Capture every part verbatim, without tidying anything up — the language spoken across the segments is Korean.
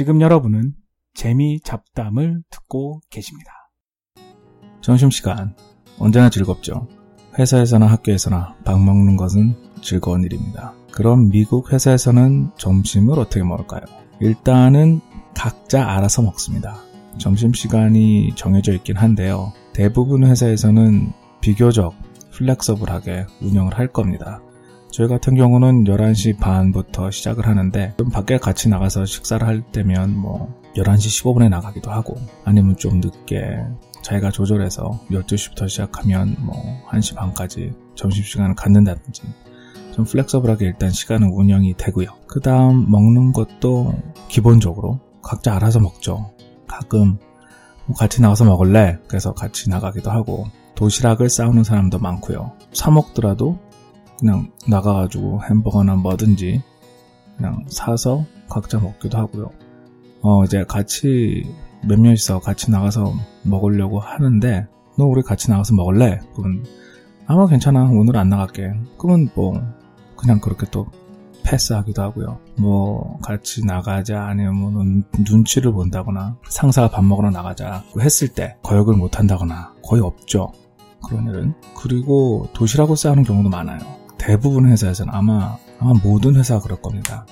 지금 여러분은 재미 잡담을 듣고 계십니다. 점심시간 언제나 즐겁죠. 회사에서나 학교에서나 밥 먹는 것은 즐거운 일입니다. 그럼 미국 회사에서는 점심을 어떻게 먹을까요? 일단은 각자 알아서 먹습니다. 점심시간이 정해져 있긴 한데요. 대부분 회사에서는 비교적 플렉서블하게 운영을 할 겁니다. 저희 같은 경우는 열한 시 반부터 시작을 하는데 좀 밖에 같이 나가서 식사를 할 때면 뭐 열한 시 십오 분에 나가기도 하고, 아니면 좀 늦게 자기가 조절해서 열두 시부터 시작하면 뭐 한 시 반까지 점심시간을 갖는다든지 좀 플렉서블하게 일단 시간은 운영이 되고요. 그 다음 먹는 것도 기본적으로 각자 알아서 먹죠. 가끔 뭐 같이 나가서 먹을래? 그래서 같이 나가기도 하고, 도시락을 싸우는 사람도 많고요. 사 먹더라도 그냥 나가가지고 햄버거나 뭐든지 그냥 사서 각자 먹기도 하고요. 어 이제 같이 몇몇이서 같이 나가서 먹으려고 하는데, 너 우리 같이 나가서 먹을래? 그러면 아마 괜찮아, 오늘 안 나갈게. 그러면 뭐 그냥 그렇게 또 패스하기도 하고요. 뭐 같이 나가자, 아니면 눈치를 본다거나 상사가 밥 먹으러 나가자 했을 때 거역을 못한다거나 거의 없죠, 그런 일은. 그리고 도시락을 싸는 경우도 많아요. 대부분 회사에서는 아마 아마 모든 회사가 그럴 겁니다.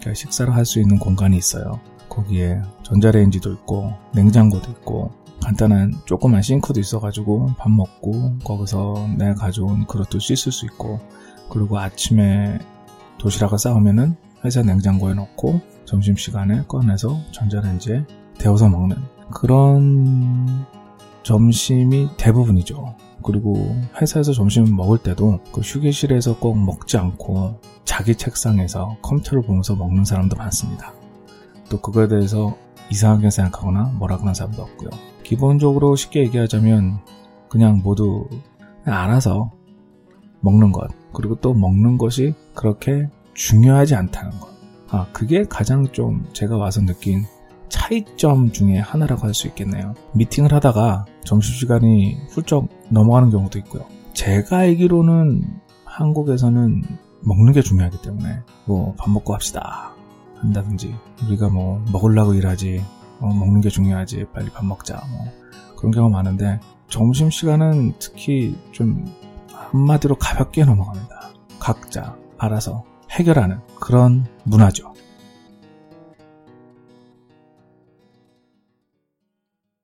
그러니까 식사를 할 수 있는 공간이 있어요. 거기에 전자레인지도 있고 냉장고도 있고 간단한 조그만 싱크도 있어가지고 밥 먹고 거기서 내가 가져온 그릇도 씻을 수 있고, 그리고 아침에 도시락을 싸오면은 회사 냉장고에 넣고 점심시간에 꺼내서 전자레인지에 데워서 먹는 그런 점심이 대부분이죠. 그리고 회사에서 점심 먹을 때도 그 휴게실에서 꼭 먹지 않고 자기 책상에서 컴퓨터를 보면서 먹는 사람도 많습니다. 또 그거에 대해서 이상하게 생각하거나 뭐라 그런 사람도 없고요. 기본적으로 쉽게 얘기하자면 그냥 모두 그냥 알아서 먹는 것, 그리고 또 먹는 것이 그렇게 중요하지 않다는 것. 아, 그게 가장 좀 제가 와서 느낀 차이점 중에 하나라고 할 수 있겠네요. 미팅을 하다가 점심시간이 훌쩍 넘어가는 경우도 있고요. 제가 알기로는 한국에서는 먹는 게 중요하기 때문에 뭐 밥 먹고 합시다 한다든지, 우리가 뭐 먹으려고 일하지, 어, 먹는 게 중요하지, 빨리 밥 먹자, 뭐 그런 경우가 많은데, 점심시간은 특히 좀 한마디로 가볍게 넘어갑니다. 각자 알아서 해결하는 그런 문화죠.